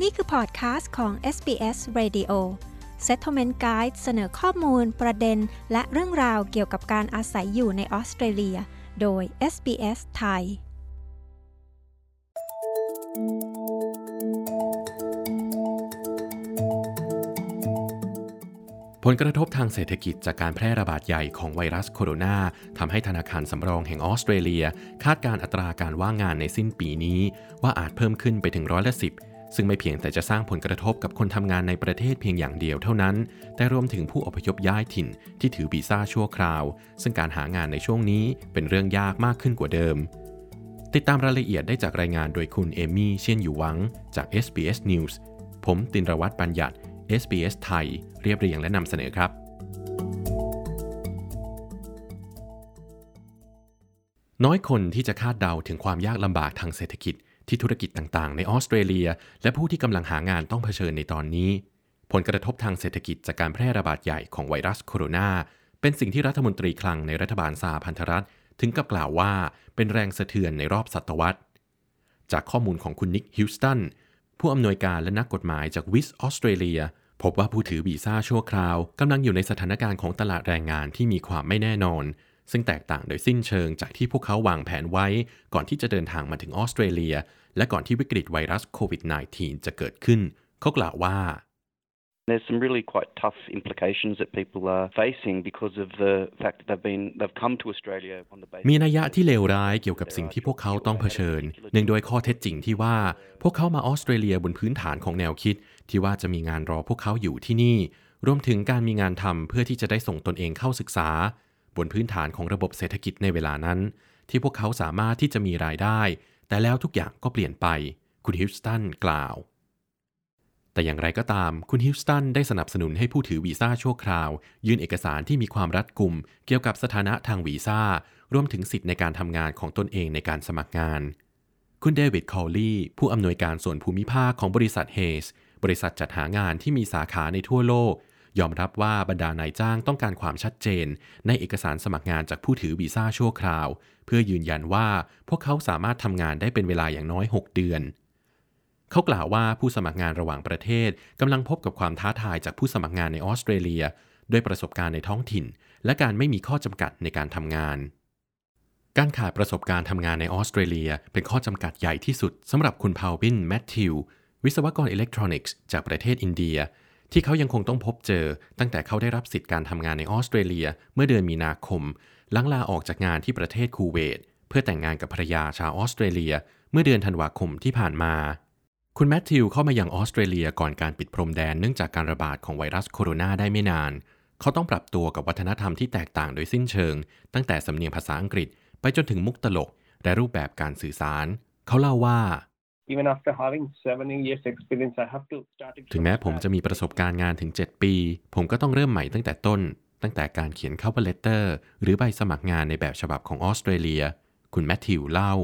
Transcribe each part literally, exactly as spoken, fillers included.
นี่คือพอดคาสต์ของ เอส บี เอส Radio Settlement Guide เสนอข้อมูลประเด็นและเรื่องราวเกี่ยวกับการอาศัยอยู่ในออสเตรเลียโดย เอส บี เอส ไทยผลกระทบทางเศรษฐกิจจากการแพร่ระบาดใหญ่ของไวรัสโคโรนาทำให้ธนาคารสำรองแห่งออสเตรเลียคาดการอัตราการว่างงานในสิ้นปีนี้ว่าอาจเพิ่มขึ้นไปถึงร้อยละสิบซึ่งไม่เพียงแต่จะสร้างผลกระทบกับคนทำงานในประเทศเพียงอย่างเดียวเท่านั้นแต่รวมถึงผู้อพยพย้ายถิ่นที่ถือวีซ่าชั่วคราวซึ่งการหางานในช่วงนี้เป็นเรื่องยากมากขึ้นกว่าเดิมติดตามรายละเอียดได้จากรายงานโดยคุณเอมี่เชียนอยู่หวังจาก เอส บี เอส News ผมตินรวัตรปัญญัติ เอส บี เอส ไทยเรียบเรียงและนำเสนอครับน้อยคนที่จะคาดเดาถึงความยากลำบากทางเศรษฐกิจที่ธุรกิจต่างๆในออสเตรเลียและผู้ที่กำลังหางานต้องเผชิญในตอนนี้ผลกระทบทางเศรษฐกิจจากการแพร่ระบาดใหญ่ของไวรัสโคโรนาเป็นสิ่งที่รัฐมนตรีคลังในรัฐบาลสหพันธรัฐถึงกับกล่าวว่าเป็นแรงสะเทือนในรอบศตวรรษจากข้อมูลของคุณนิกฮิวสตันผู้อำนวยการและนักกฎหมายจาก Wiz Australia พบว่าผู้ถือวีซ่าชั่วคราวกำลังอยู่ในสถานการณ์ของตลาดแรงงานที่มีความไม่แน่นอนซึ่งแตกต่างโดยสิ้นเชิงจากที่พวกเขาวางแผนไว้ก่อนที่จะเดินทางมาถึงออสเตรเลียและก่อนที่วิกฤตไวรัสโควิด สิบเก้า จะเกิดขึ้นเขากล่าวว่า There's some really quite tough implications that people are facing because of the fact that they've been they've come to Australia on the basis มีนัยยะที่เลวร้ายเกี่ยวกับสิ่งที่พวกเขาต้องเผชิญเนื่องด้วยข้อเท็จจริงที่ว่าพวกเขามาออสเตรเลียบนพื้นฐานของแนวคิดที่ว่าจะมีงานรอพวกเขาอยู่ที่นี่รวมถึงการมีงานทำเพื่อที่จะได้ส่งตนเองเข้าศึกษาบนพื้นฐานของระบบเศรษฐกิจในเวลานั้นที่พวกเขาสามารถที่จะมีรายได้แต่แล้วทุกอย่างก็เปลี่ยนไปคุณฮิวสตันกล่าวแต่อย่างไรก็ตามคุณฮิวสตันได้สนับสนุนให้ผู้ถือวีซ่าชั่วคราวยื่นเอกสารที่มีความรัดกุมเกี่ยวกับสถานะทางวีซ่ารวมถึงสิทธิในการทำงานของตนเองในการสมัครงานคุณเดวิดคอลลี่ผู้อำนวยการส่วนภูมิภาคของบริษัทเฮสบริษัทจัดหางานที่มีสาขาในทั่วโลกยอมรับว่าบรรดานายจ้างต้องการความชัดเจนในเอกสารสมัครงานจากผู้ถือวีซ่าชั่วคราวเพื่อยืนยันว่าพวกเขาสามารถทำงานได้เป็นเวลาอย่างน้อยหกเดือนเขากล่าวว่าผู้สมัครงานระหว่างประเทศกำลังพบกับความท้าทายจากผู้สมัครงานในออสเตรเลียด้วยประสบการณ์ในท้องถิ่นและการไม่มีข้อจำกัดในการทำงานการขาดประสบการณ์ทำงานในออสเตรเลียเป็นข้อจำกัดใหญ่ที่สุดสำหรับคุณพาววินแมทธิววิศวกรอิเล็กทรอนิกส์จากประเทศอินเดียที่เขายังคงต้องพบเจอตั้งแต่เขาได้รับสิทธิการทำงานในออสเตรเลียเมื่อเดือนมีนาคมหลังลาออกจากงานที่ประเทศคูเวตเพื่อแต่งงานกับภรรยาชาวออสเตรเลียเมื่อเดือนธันวาคมที่ผ่านมาคุณแมทธิวเข้ามายังออสเตรเลียก่อนการปิดพรมแดนเนื่องจากการระบาดของไวรัสโคโรนาได้ไม่นานเขาต้องปรับตัวกับวัฒนธรรมที่แตกต่างโดยสิ้นเชิงตั้งแต่สำเนียงภาษาอังกฤษไปจนถึงมุกตลกและรูปแบบการสื่อสารเขาเล่าว่าEven after having seven years experience I have to start again ถึงแม้ผมจะมีประสบการณ์งานถึงเจ็ดปีผมก็ต้องเริ่มใหม่ตั้งแต่ต้นตั้งแต่การเขียน cover letter หรือใบสมัครงานในแบบฉบับของออสเตรเลียคุณแมทธิวเล่า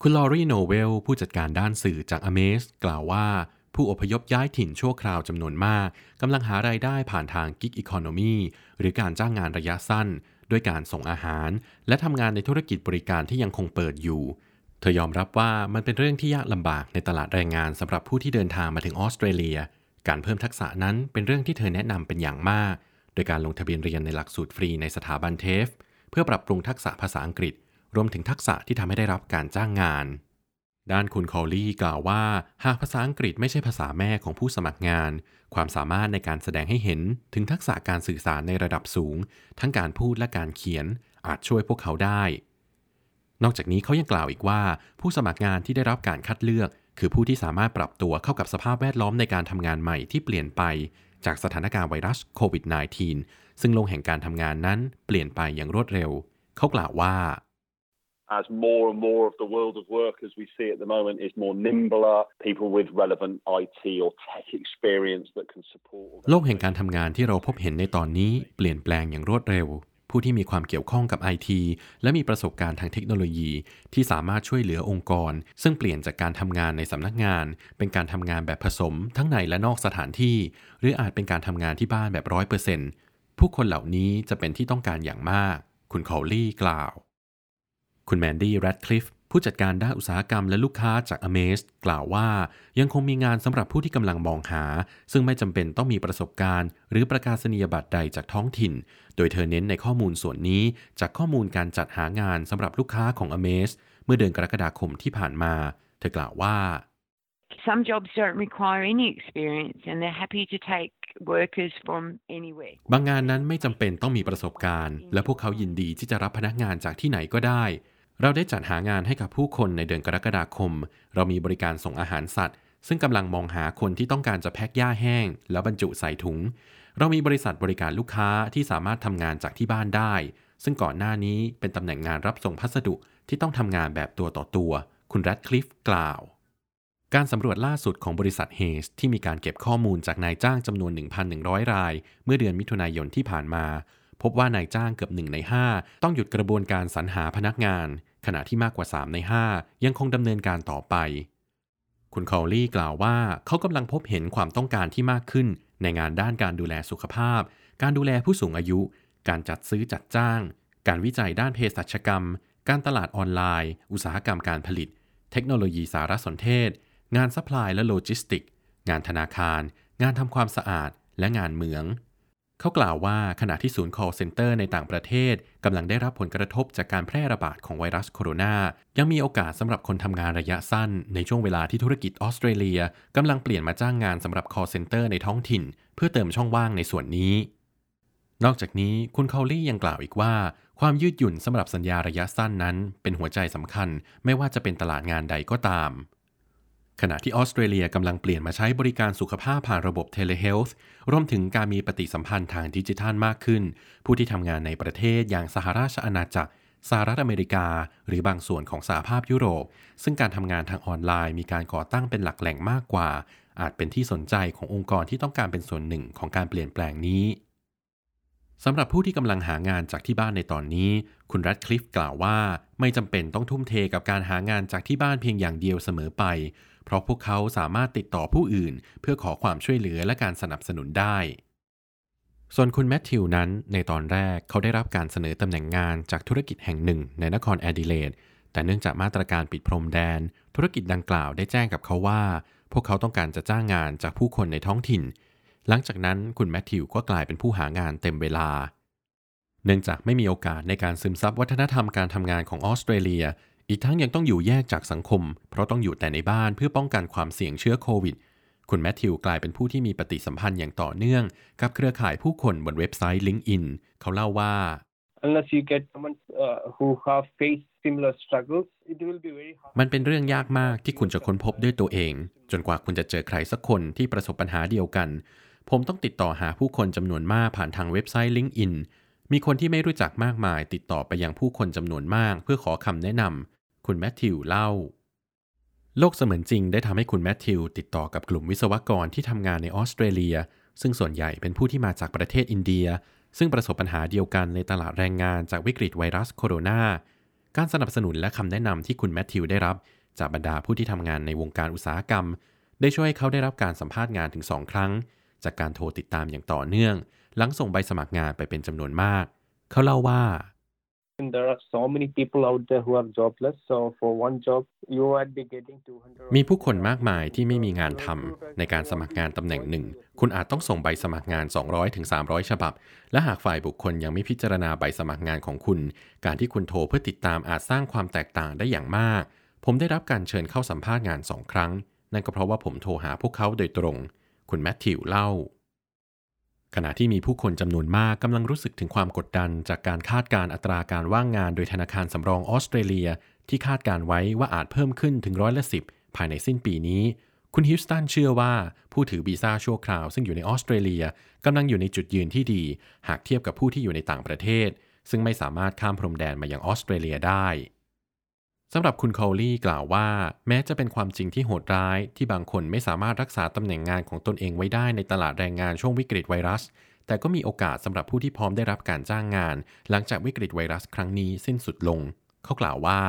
คุณลอรีโนเวลผู้จัดการด้านสื่อจาก เอ เอ็ม อี เอส กล่าวว่าผู้อพยพย้ายถิ่นชั่วคราวจำนวนมากกำลังหารายได้ผ่านทาง gig economy หรือการจ้างงานระยะสั้นด้วยการส่งอาหารและทำงานในธุรกิจบริการที่ยังคงเปิดอยู่เธอยอมรับว่ามันเป็นเรื่องที่ยากลำบากในตลาดแรงงานสำหรับผู้ที่เดินทางมาถึงออสเตรเลียการเพิ่มทักษะนั้นเป็นเรื่องที่เธอแนะนำเป็นอย่างมากโดยการลงทะเบียนเรียนในหลักสูตรฟรีในสถาบัน ที อี เอฟ เพื่อปรับปรุงทักษะภาษาอังกฤษรวมถึงทักษะที่ทำให้ได้รับการจ้างงานด้านคุณคอลลี่กล่าวว่าหากภาษาอังกฤษไม่ใช่ภาษาแม่ของผู้สมัครงานความสามารถในการแสดงให้เห็นถึงทักษะการสื่อสารในระดับสูงทั้งการพูดและการเขียนอาจช่วยพวกเขาได้นอกจากนี้เขายังกล่าวอีกว่าผู้สมัครงานที่ได้รับการคัดเลือกคือผู้ที่สามารถปรับตัวเข้ากับสภาพแวดล้อมในการทำงานใหม่ที่เปลี่ยนไปจากสถานการณ์ไวรัสโควิด สิบเก้า ซึ่งโลกแห่งการทำงานนั้นเปลี่ยนไปอย่างรวดเร็วเขากล่าวว่า As more and more of the world of work as we see at the moment is more nimbler, people with relevant ไอ ที or tech experience that can support โลกแห่งการทำงานที่เราพบเห็นในตอนนี้เปลี่ยนแปลงอย่างรวดเร็วผู้ที่มีความเกี่ยวข้องกับ ไอ ที และมีประสบการณ์ทางเทคโนโลยีที่สามารถช่วยเหลือองค์กรซึ่งเปลี่ยนจากการทำงานในสำนักงานเป็นการทำงานแบบผสมทั้งในและนอกสถานที่หรืออาจเป็นการทำงานที่บ้านแบบ ร้อยเปอร์เซ็นต์ ผู้คนเหล่านี้จะเป็นที่ต้องการอย่างมากคุณคอลลี่กล่าวคุณแมนดี้แรดคลิฟฟ์ ผู้จัดการด้านอุตสาหกรรมและลูกค้าจาก เอ เอ็ม อี เอส กล่าวว่ายังคงมีงานสำหรับผู้ที่กำลังมองหาซึ่งไม่จำเป็นต้องมีประสบการณ์หรือประกาศนียบัตรใดจากท้องถิ่นโดยเธอเน้นในข้อมูลส่วนนี้จากข้อมูลการจัดหางานสำหรับลูกค้าของ เอ เอ็ม อี เอส เมื่อเดือนกรกฎาคมที่ผ่านมาเธอกล่าวว่า Some jobs don't require any experience and they're happy to take workers from anywhere บางงานนั้นไม่จำเป็นต้องมีประสบการณ์และพวกเขายินดีที่จะรับพนักงานจากที่ไหนก็ได้เราได้จัดหางานให้กับผู้คนในเดือนกรกฎาคมเรามีบริการส่งอาหารสัตว์ซึ่งกำลังมองหาคนที่ต้องการจะแพ็คหญ้าแห้งแล้วบรรจุใส่ถุงเรามีบริษัทบริการลูกค้าที่สามารถทำงานจากที่บ้านได้ซึ่งก่อนหน้านี้เป็นตำแหน่งงานรับส่งพัสดุที่ต้องทำงานแบบตัวต่อตัวคุณแรดคลิฟกล่าวการสำรวจล่าสุดของบริษัทเฮสที่มีการเก็บข้อมูลจากนายจ้างจำนวน หนึ่งพันหนึ่งร้อย รายเมื่อเดือนมิถุนายนที่ผ่านมาพบว่านายจ้างเกือบหนึ่งในห้าต้องหยุดกระบวนการสรรหาพนักงานขณะที่มากกว่าสามในห้ายังคงดำเนินการต่อไปคุณคอลลี่กล่าวว่าเขากำลังพบเห็นความต้องการที่มากขึ้นในงานด้านการดูแลสุขภาพการดูแลผู้สูงอายุการจัดซื้อจัดจ้างการวิจัยด้านเภสัชกรรมการตลาดออนไลน์อุตสาหกรรมการผลิตเทคโนโลยีสารสนเทศงานซัพพลายและโลจิสติกงานธนาคารงานทำความสะอาดและงานเมืองเขากล่าวว่าขณะที่ศูนย์ call center ในต่างประเทศกำลังได้รับผลกระทบจากการแพร่ระบาดของไวรัสโคโรนายังมีโอกาสสำหรับคนทำงานระยะสั้นในช่วงเวลาที่ธุรกิจออสเตรเลียกำลังเปลี่ยนมาจ้างงานสำหรับ call center ในท้องถิ่นเพื่อเติมช่องว่างในส่วนนี้นอกจากนี้คุณคอลลี่ยังกล่าวอีกว่าความยืดหยุ่นสำหรับสัญญาระยะสั้นนั้นเป็นหัวใจสำคัญไม่ว่าจะเป็นตลาดงานใดก็ตามขณะที่ออสเตรเลียกำลังเปลี่ยนมาใช้บริการสุขภาพผ่านระบบเทเลเฮลท์รวมถึงการมีปฏิสัมพันธ์ทางดิจิทัลมากขึ้นผู้ที่ทำงานในประเทศอย่างสหราชอาณาจักรสหรัฐอเมริกาหรือบางส่วนของสหภาพยุโรปซึ่งการทำงานทางออนไลน์มีการก่อตั้งเป็นหลักแหล่งมากกว่าอาจเป็นที่สนใจขององค์กรที่ต้องการเป็นส่วนหนึ่งของการเปลี่ยนแปลงนี้สำหรับผู้ที่กำลังหางานจากที่บ้านในตอนนี้คุณแรดคลิฟกล่าวว่าไม่จำเป็นต้องทุ่มเทกับการหางานจากที่บ้านเพียงอย่างเดียวเสมอไปเพราะพวกเขาสามารถติดต่อผู้อื่นเพื่อขอความช่วยเหลือและการสนับสนุนได้ส่วนคุณแมทธิวนั้นในตอนแรกเขาได้รับการเสนอตำแหน่งงานจากธุรกิจแห่งหนึ่งในนครแอดิเลดแต่เนื่องจากมาตรการปิดพรมแดนธุรกิจดังกล่าวได้แจ้งกับเขาว่าพวกเขาต้องการจะจ้างงานจากผู้คนในท้องถิ่นหลังจากนั้นคุณแมทธิวก็กลายเป็นผู้หางานเต็มเวลาเนื่องจากไม่มีโอกาสในการซึมซับวัฒนธรรมการทำงานของออสเตรเลียอีกทั้งยังต้องอยู่แยกจากสังคมเพราะต้องอยู่แต่ในบ้านเพื่อป้องกันความเสี่ยงเชื้อโควิดคุณแมทธิวกลายเป็นผู้ที่มีปฏิสัมพันธ์อย่างต่อเนื่องกับเครือข่ายผู้คนบนเว็บไซต์ LinkedIn เขาเล่าว่า Unless you get someone who have faced similar struggles it will be very hard มันเป็นเรื่องยากมากที่คุณจะค้นพบด้วยตัวเองจนกว่าคุณจะเจอใครสักคนที่ประสบปัญหาเดียวกันผมต้องติดต่อหาผู้คนจำนวนมากผ่านทางเว็บไซต์ LinkedIn มีคนที่ไม่รู้จักมากมายติดต่อไปยังผู้คนจำนวนมากเพื่อขอคำแนะนำคุณแมทธิวเล่าโลกเสมือนจริงได้ทำให้คุณแมทธิวติดต่อกับกลุ่มวิศวกรที่ทำงานในออสเตรเลียซึ่งส่วนใหญ่เป็นผู้ที่มาจากประเทศอินเดียซึ่งประสบปัญหาเดียวกันในตลาดแรงงานจากวิกฤตไวรัสโคโรนาการสนับสนุนและคำแนะนำที่คุณแมทธิวได้รับจากบรรดาผู้ที่ทำงานในวงการอุตสาหกรรมได้ช่วยให้เขาได้รับการสัมภาษณ์งานถึงสองครั้งจากการโทรติดตามอย่างต่อเนื่องหลังส่งใบสมัครงานไปเป็นจำนวนมากเขาเล่าว่ามีผู้คนมากมายที่ไม่มีงานทำในการสมัครงานตำแหน่งหนึ่งคุณอาจต้องส่งใบสมัครงาน สองร้อยถึงสามร้อย ฉบับและหากฝ่ายบุคคลยังไม่พิจารณาใบสมัครงานของคุณการที่คุณโทรเพื่อติดตามอาจสร้างความแตกต่างได้อย่างมากผมได้รับการเชิญเข้าสัมภาษณ์งานสองครั้งนั่นก็เพราะว่าผมโทรหาพวกเขาโดยตรงคุณแมทธิวเล่าขณะที่มีผู้คนจำนวนมากกำลังรู้สึกถึงความกดดันจากการคาดการณ์อัตราการว่างงานโดยธนาคารสำรองออสเตรเลียที่คาดการไว้ว่าอาจเพิ่มขึ้นถึงร้อยละสิบภายในสิ้นปีนี้คุณฮิวสตันเชื่อว่าผู้ถือวีซ่าชั่วคราวซึ่งอยู่ในออสเตรเลียกำลังอยู่ในจุดยืนที่ดีหากเทียบกับผู้ที่อยู่ในต่างประเทศซึ่งไม่สามารถข้ามพรมแดนมายังออสเตรเลียได้สำหรับคุณคอลลี่กล่าวว่าแม้จะเป็นความจริงที่โหดร้ายที่บางคนไม่สามารถรักษาตำแหน่งงานของตนเองไว้ได้ในตลาดแรงงานช่วงวิกฤตไวรัสแต่ก็มีโอกาสสำหรับผู้ที่พร้อมได้รับการจ้างงานหลังจากวิกฤตไวรัสครั้งนี้สิ้นสุดลงเขากล่าวว่า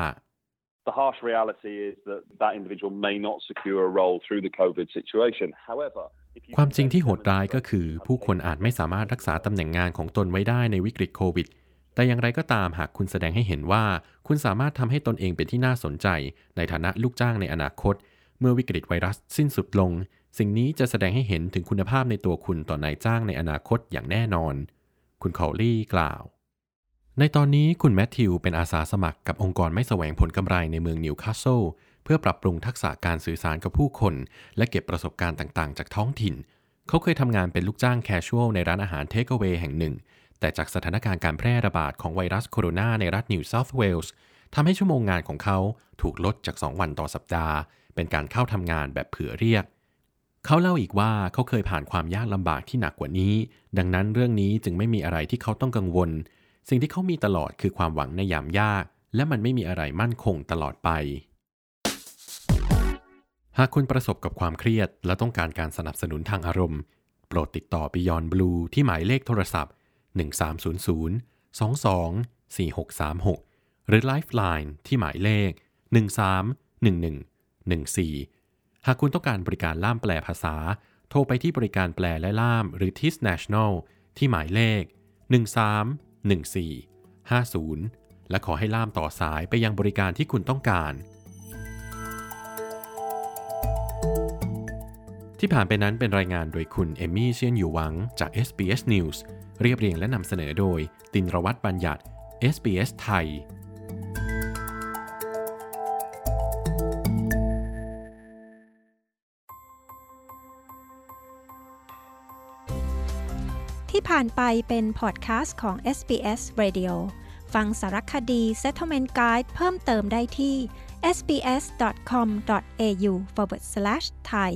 The harsh reality is that that individual may not secure a role through the COVID situation. However, ความจริงที่โหดร้ายก็คือผู้คนอาจไม่สามารถรักษาตำแหน่งงานของตนไว้ได้ในวิกฤตโควิด แต่อย่างไรก็ตามหากคุณแสดงให้เห็นว่าคุณสามารถทำให้ตนเองเป็นที่น่าสนใจในฐานะลูกจ้างในอนาคตเมื่อวิกฤตไวรัสสิ้นสุดลงสิ่งนี้จะแสดงให้เห็นถึงคุณภาพในตัวคุณต่อนายจ้างในอนาคตอย่างแน่นอนคุณคอลลี่กล่าวในตอนนี้คุณแมทธิวเป็นอาสาสมัครกับองค์กรไม่แสวงผลกำไรในเมืองนิวคาสเซิลเพื่อปรับปรุงทักษะการสื่อสารกับผู้คนและเก็บประสบการณ์ต่างๆจากท้องถิ่นเขาเคยทำงานเป็นลูกจ้างแคชชวลในร้านอาหารเทคเอาเวย์แห่งหนึ่งแต่จากสถานการณ์การแพร่ระบาดของไวรัสโคโรนาในรัฐนิวเซาท์เวลส์ทำให้ชั่วโมงงานของเขาถูกลดจากสองวันต่อสัปดาห์เป็นการเข้าทำงานแบบเผื่อเรียกเขาเล่าอีกว่าเขาเคยผ่านความยากลำบากที่หนักกว่านี้ดังนั้นเรื่องนี้จึงไม่มีอะไรที่เขาต้องกังวลสิ่งที่เขามีตลอดคือความหวังในยามยากและมันไม่มีอะไรมั่นคงตลอดไปหากคุณประสบกับความเครียดและต้องการการสนับสนุนทางอารมณ์โปรดติดต่อ Beyond Blue ที่หมายเลขโทรศัพท์หนึ่งสามศูนย์ศูนย์ สองสอง สี่หกสามหกหรือ Lifeline ที่หมายเลขหนึ่งสาม หนึ่งหนึ่ง หนึ่งสี่หากคุณต้องการบริการล่ามแปลภาษาโทรไปที่บริการแปลและล่ามหรือ ที ไอ เอส National ที่หมายเลขหนึ่งสาม หนึ่งสี่ ห้าศูนย์และขอให้ล่ามต่อสายไปยังบริการที่คุณต้องการที่ผ่านไปนั้นเป็นรายงานโดยคุณเอมี่เชียนอยู่หวังจาก เอส บี เอส News เรียบเรียงและนำเสนอโดยตินรวัตรบัญญัติ เอส บี เอส ไทยที่ผ่านไปเป็นพอดคาสต์ของ เอส บี เอส Radio ฟังสารคดี Settlement Guide เพิ่มเติมได้ที่ เอส บี เอส ดอท คอม ดอท เอ ยู สแลช ไทย